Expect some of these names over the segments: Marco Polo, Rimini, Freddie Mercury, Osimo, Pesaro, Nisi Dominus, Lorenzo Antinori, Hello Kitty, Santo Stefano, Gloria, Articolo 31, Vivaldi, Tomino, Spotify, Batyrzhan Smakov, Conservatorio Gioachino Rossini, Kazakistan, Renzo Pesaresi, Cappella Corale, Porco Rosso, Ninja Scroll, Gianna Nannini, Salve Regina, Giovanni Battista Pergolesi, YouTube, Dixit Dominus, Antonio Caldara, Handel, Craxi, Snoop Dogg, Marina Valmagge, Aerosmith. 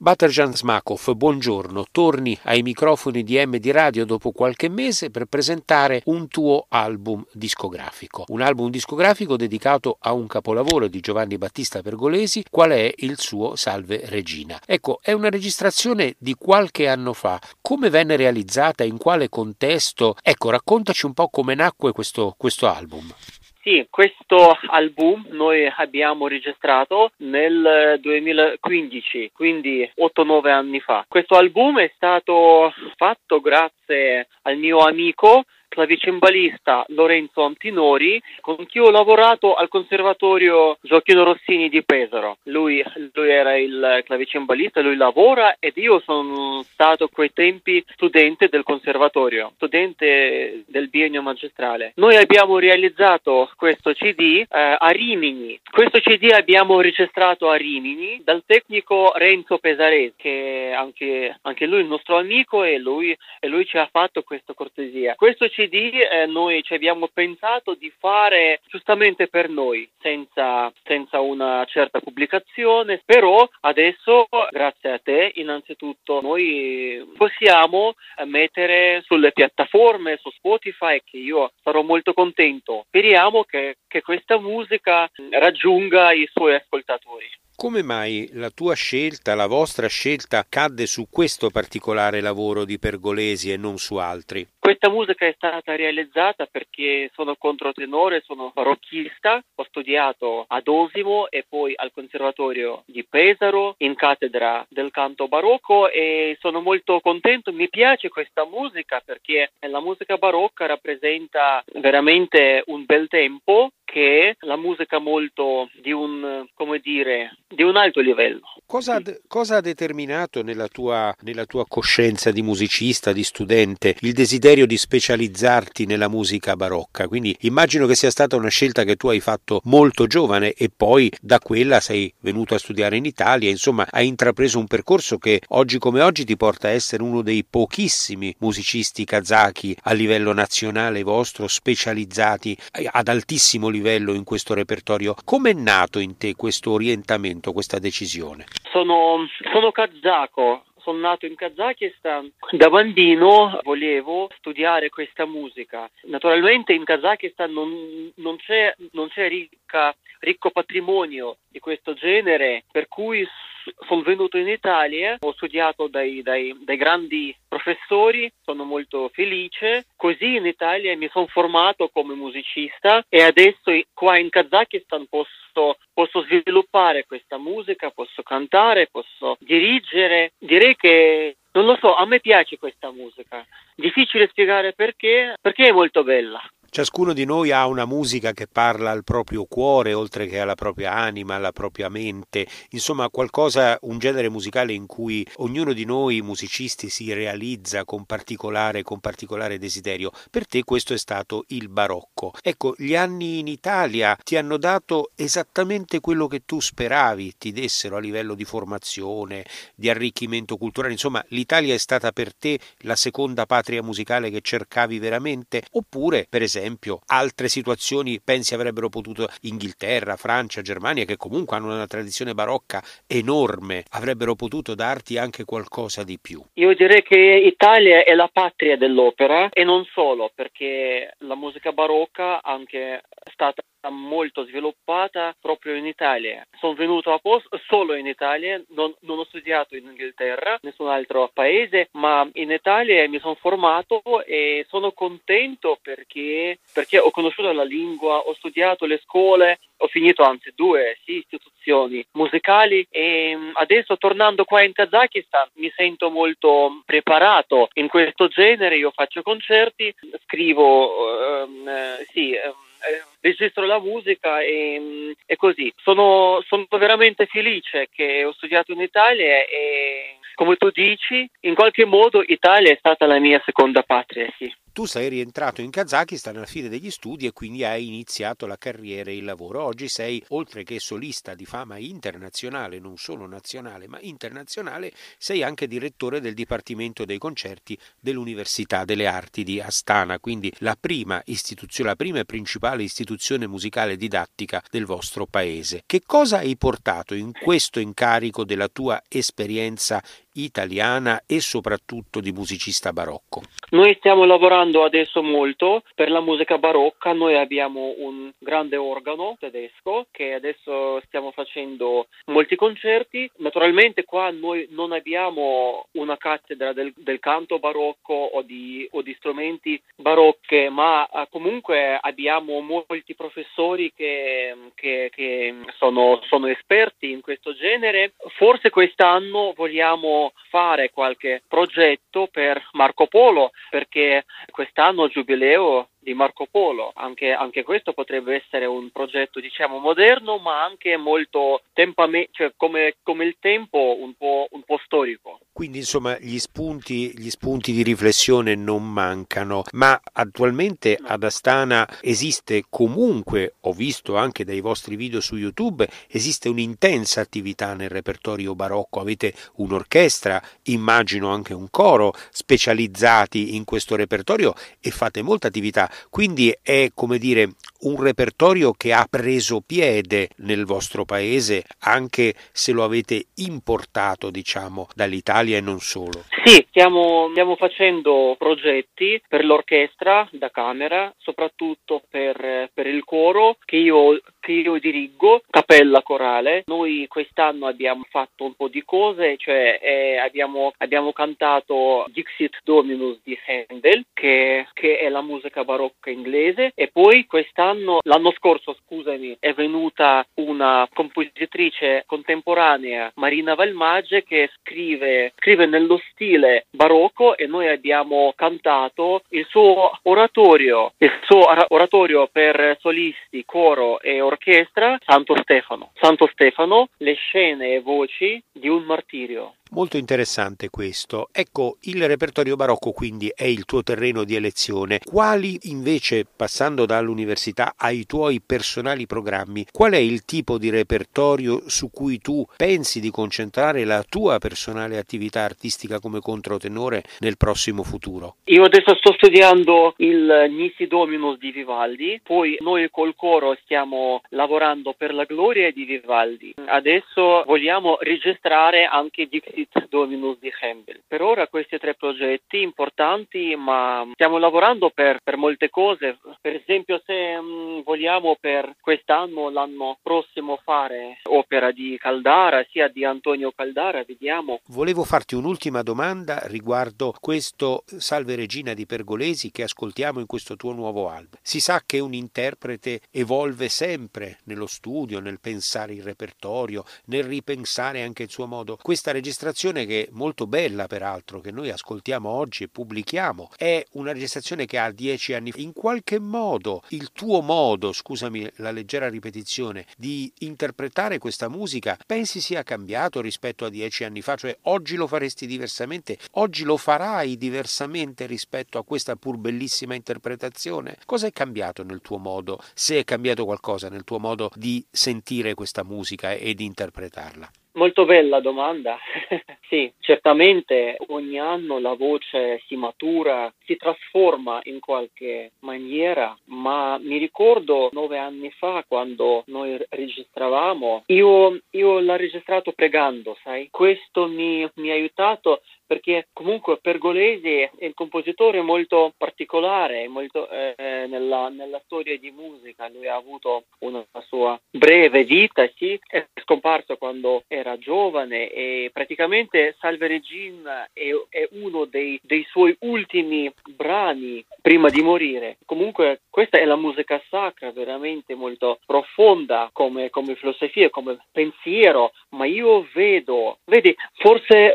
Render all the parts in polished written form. Batyrzhan Smakov, buongiorno, torni ai microfoni di M di Radio dopo qualche mese per presentare un tuo album discografico. Un album discografico dedicato a un capolavoro di Giovanni Battista Pergolesi, qual è il suo Salve Regina. Ecco, è una registrazione di qualche anno fa. Come venne realizzata? In quale contesto? Ecco, raccontaci un po' come nacque questo album. Sì, questo album noi abbiamo registrato nel 2015, quindi 8-9 anni fa. Questo album è stato fatto grazie al mio amico clavicembalista Lorenzo Antinori, con chi ho lavorato al Conservatorio Gioachino Rossini di Pesaro. Lui era il clavicembalista, lui lavora, ed io sono stato a quei tempi studente del Conservatorio, studente del biennio magistrale. Noi abbiamo realizzato questo CD a Rimini. Questo CD abbiamo registrato a Rimini dal tecnico Renzo Pesaresi, che anche lui è il nostro amico, e lui ci ha fatto questa cortesia. Questo CD noi ci abbiamo pensato di fare giustamente per noi, senza una certa pubblicazione, però adesso, grazie a te innanzitutto, noi possiamo mettere sulle piattaforme, su Spotify, che io sarò molto contento. Speriamo che questa musica raggiunga i suoi ascoltatori. Come mai la tua scelta, la vostra scelta, cadde su questo particolare lavoro di Pergolesi e non su altri? Questa musica è stata realizzata perché sono controtenore, sono barocchista, ho studiato ad Osimo e poi al Conservatorio di Pesaro in cattedra del canto barocco, e sono molto contento, mi piace questa musica perché la musica barocca rappresenta veramente un bel tempo, che è la musica molto di un alto livello. Cosa ha determinato nella tua coscienza di musicista, di studente, il desiderio di specializzarti nella musica barocca? Quindi immagino che sia stata una scelta che tu hai fatto molto giovane, e poi da quella sei venuto a studiare in Italia, insomma hai intrapreso un percorso che oggi come oggi ti porta a essere uno dei pochissimi musicisti kazaki a livello nazionale vostro specializzati ad altissimo livello in questo repertorio. Come è nato in te questo orientamento, questa decisione? Sono kazako. Sono nato in Kazakistan, da bambino volevo studiare questa musica. Naturalmente in Kazakistan non c'è ricco patrimonio di questo genere, per cui sono venuto in Italia, ho studiato dai grandi professori, sono molto felice. Così in Italia mi sono formato come musicista, e adesso qua in Kazakistan posso sviluppare questa musica, posso cantare, posso dirigere. Direi che, non lo so, a me piace questa musica. Difficile spiegare perché è molto bella. Ciascuno di noi ha una musica che parla al proprio cuore, oltre che alla propria anima, alla propria mente, insomma qualcosa, un genere musicale in cui ognuno di noi musicisti si realizza con particolare desiderio. Per te questo è stato il barocco. Ecco, gli anni in Italia ti hanno dato esattamente quello che tu speravi ti dessero a livello di formazione, di arricchimento culturale, insomma l'Italia è stata per te la seconda patria musicale che cercavi veramente, oppure per esempio altre situazioni pensi avrebbero potuto, Inghilterra, Francia, Germania, che comunque hanno una tradizione barocca enorme, avrebbero potuto darti anche qualcosa di più? Io direi che Italia è la patria dell'opera, e non solo, perché la musica barocca anche è stata molto sviluppata proprio in Italia. Sono venuto solo in Italia, non ho studiato in Inghilterra, nessun altro paese, ma in Italia mi sono formato e sono contento perché ho conosciuto la lingua, ho studiato le scuole, ho finito anzi due istituzioni musicali, e adesso tornando qua in Kazakistan mi sento molto preparato in questo genere. Io faccio concerti, scrivo, registro la musica e così. Sono veramente felice che ho studiato in Italia, e come tu dici, in qualche modo Italia è stata la mia seconda patria, sì. tu sei rientrato in Kazakistan alla fine degli studi e quindi hai iniziato la carriera e il lavoro. Oggi sei, oltre che solista di fama internazionale, non solo nazionale ma internazionale, sei anche direttore del Dipartimento dei Concerti dell'Università delle Arti di Astana, quindi la prima e principale istituzione musicale didattica del vostro paese. Che cosa hai portato in questo incarico della tua esperienza italiana e soprattutto di musicista barocco? Noi stiamo lavorando adesso molto per la musica barocca. Noi abbiamo un grande organo tedesco che adesso stiamo facendo molti concerti. Naturalmente qua noi non abbiamo una cattedra del canto barocco o di strumenti barocche, ma comunque abbiamo molti professori che sono esperti in questo genere. Forse quest'anno vogliamo fare qualche progetto per Marco Polo, perché quest'anno giubileo di Marco Polo, anche questo potrebbe essere un progetto diciamo moderno ma anche molto come il tempo un po' storico. Quindi insomma gli spunti di riflessione non mancano, ma attualmente ad Astana esiste comunque, ho visto anche dai vostri video su YouTube, esiste un'intensa attività nel repertorio barocco, avete un'orchestra, immagino anche un coro specializzati in questo repertorio e fate molta attività. Quindi è, come dire, un repertorio che ha preso piede nel vostro paese, anche se lo avete importato, diciamo, dall'Italia e non solo. Sì, stiamo facendo progetti per l'orchestra da camera, soprattutto per il coro che io dirigo, Cappella Corale. Noi quest'anno abbiamo fatto un po' di cose, cioè abbiamo cantato Dixit Dominus di Handel, che è la musica barocca inglese, e poi l'anno scorso è venuta una compositrice contemporanea, Marina Valmagge, che scrive nello stile barocco, e noi abbiamo cantato il suo oratorio per solisti, coro e orchestra, Santo Stefano, le scene e voci di un martirio. Molto interessante questo. Ecco, il repertorio barocco quindi è il tuo terreno di elezione. Quali invece, passando dall'università ai tuoi personali programmi, qual è il tipo di repertorio su cui tu pensi di concentrare la tua personale attività artistica come controtenore nel prossimo futuro? Io adesso sto studiando il Nisi Dominus di Vivaldi, poi noi col coro stiamo lavorando per la Gloria di Vivaldi. Adesso vogliamo registrare anche Dominus di Handel. Per ora questi tre progetti importanti, ma stiamo lavorando per molte cose. Per esempio, se vogliamo per quest'anno o l'anno prossimo fare opera di Caldara, sia di Antonio Caldara, vediamo. Volevo farti un'ultima domanda riguardo questo Salve Regina di Pergolesi che ascoltiamo in questo tuo nuovo album. Si sa che un interprete evolve sempre nello studio, nel pensare il repertorio, nel ripensare anche il suo modo. Questa registrazione, che è molto bella peraltro, che noi ascoltiamo oggi e pubblichiamo, è una registrazione che ha 10 anni. In qualche modo il tuo modo, scusami la leggera ripetizione, di interpretare questa musica pensi sia cambiato rispetto a 10 anni fa? Cioè oggi lo faresti diversamente? Oggi lo farai diversamente rispetto a questa pur bellissima interpretazione? Cosa è cambiato nel tuo modo, se è cambiato qualcosa nel tuo modo di sentire questa musica e di interpretarla? Molto bella domanda. Sì, certamente ogni anno la voce si matura, si trasforma in qualche maniera, ma mi ricordo 9 anni fa quando noi registravamo, io l'ho registrato pregando, sai? Questo mi ha aiutato, perché comunque Pergolesi è un compositore molto particolare, molto nella storia di musica. Lui ha avuto una sua breve vita, sì, è scomparso quando era giovane, e praticamente Salve Regina è uno dei suoi ultimi brani prima di morire. Comunque questa è la musica sacra, veramente molto profonda come filosofia, come pensiero, ma io vedi, forse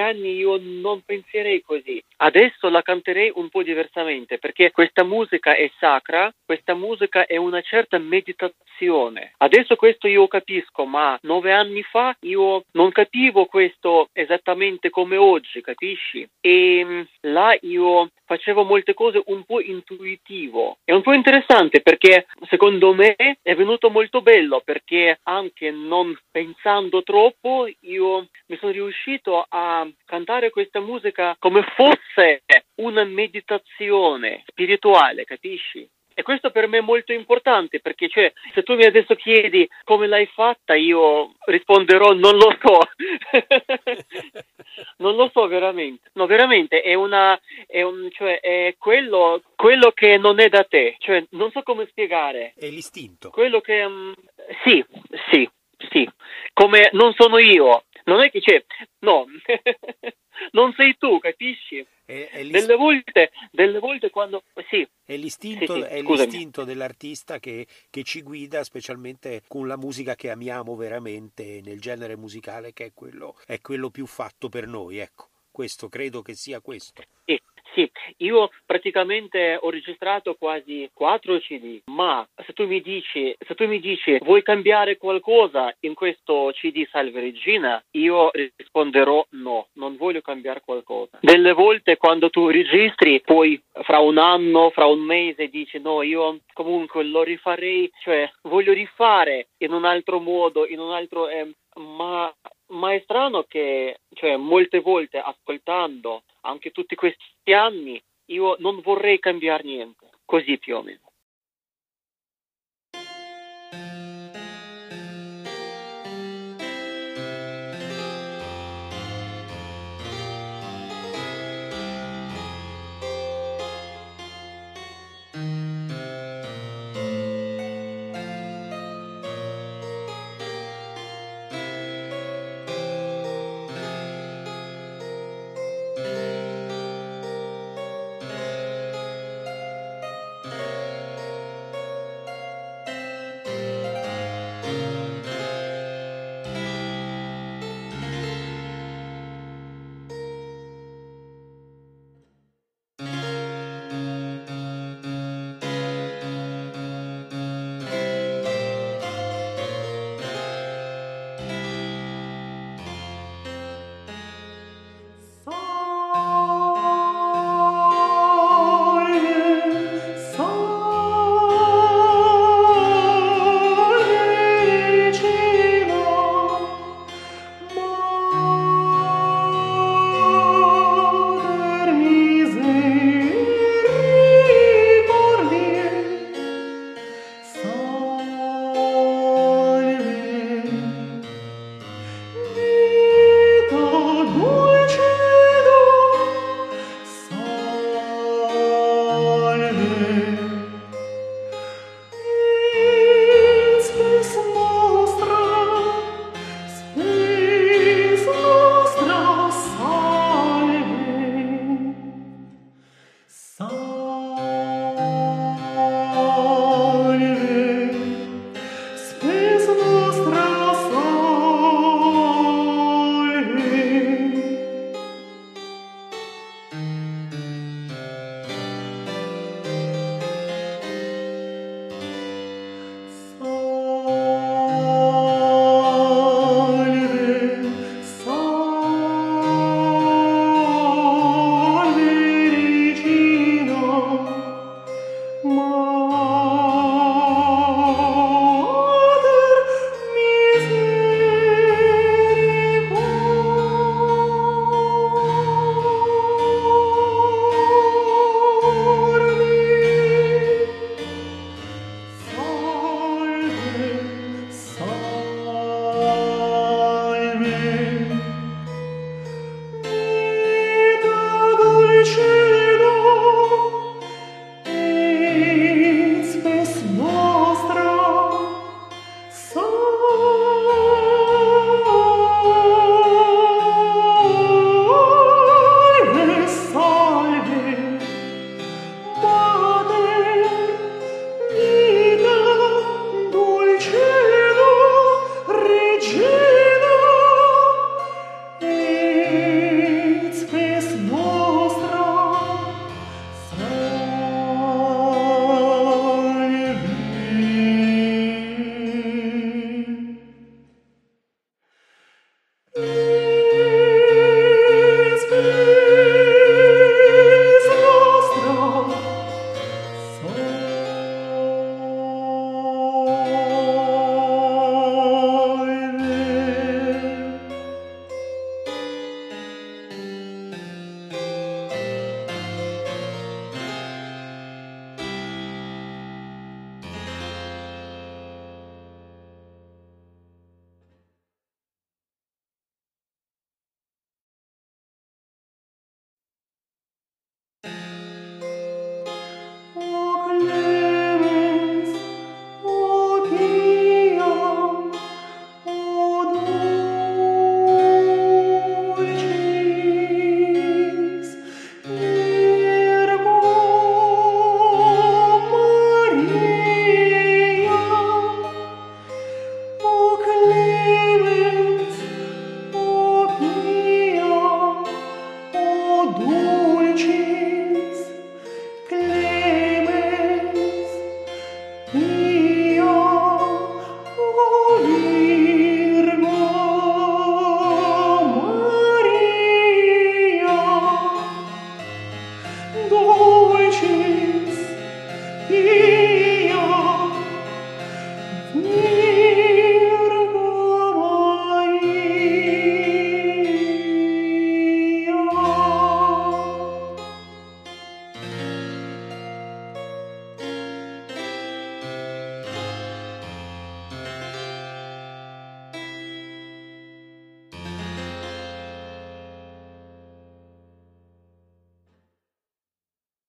anni io non penserei così. Adesso la canterei un po' diversamente, perché questa musica è sacra, questa musica è una certa meditazione. Adesso questo io capisco, ma 9 anni fa io non capivo questo esattamente come oggi, capisci? E là io facevo molte cose un po' intuitivo. È un po' interessante perché secondo me è venuto molto bello, perché anche non pensando troppo io mi sono riuscito a cantare questa musica come fosse una meditazione spirituale, capisci? E questo per me è molto importante, perché cioè, se tu mi adesso chiedi come l'hai fatta, io risponderò non lo so. Non lo so veramente. No, veramente è quello che non è da te, cioè non so come spiegare. È l'istinto. Quello che sì, come non sono io. Non è che c'è, no, non sei tu, capisci? È delle volte quando... Sì. È l'istinto, sì, è l'istinto dell'artista che ci guida, specialmente con la musica che amiamo veramente, nel genere musicale che è quello più fatto per noi, ecco. Questo, credo che sia questo. Sì. Sì, io praticamente ho registrato quasi 4 CD, ma se tu mi dici vuoi cambiare qualcosa in questo CD Salve Regina, io risponderò no, non voglio cambiare qualcosa. Delle volte quando tu registri, poi fra un anno, fra un mese dici no, io comunque lo rifarei, cioè voglio rifare in un altro modo, in un altro... Ma è strano che, cioè, molte volte ascoltando anche tutti questi anni, io non vorrei cambiare niente, così più o meno.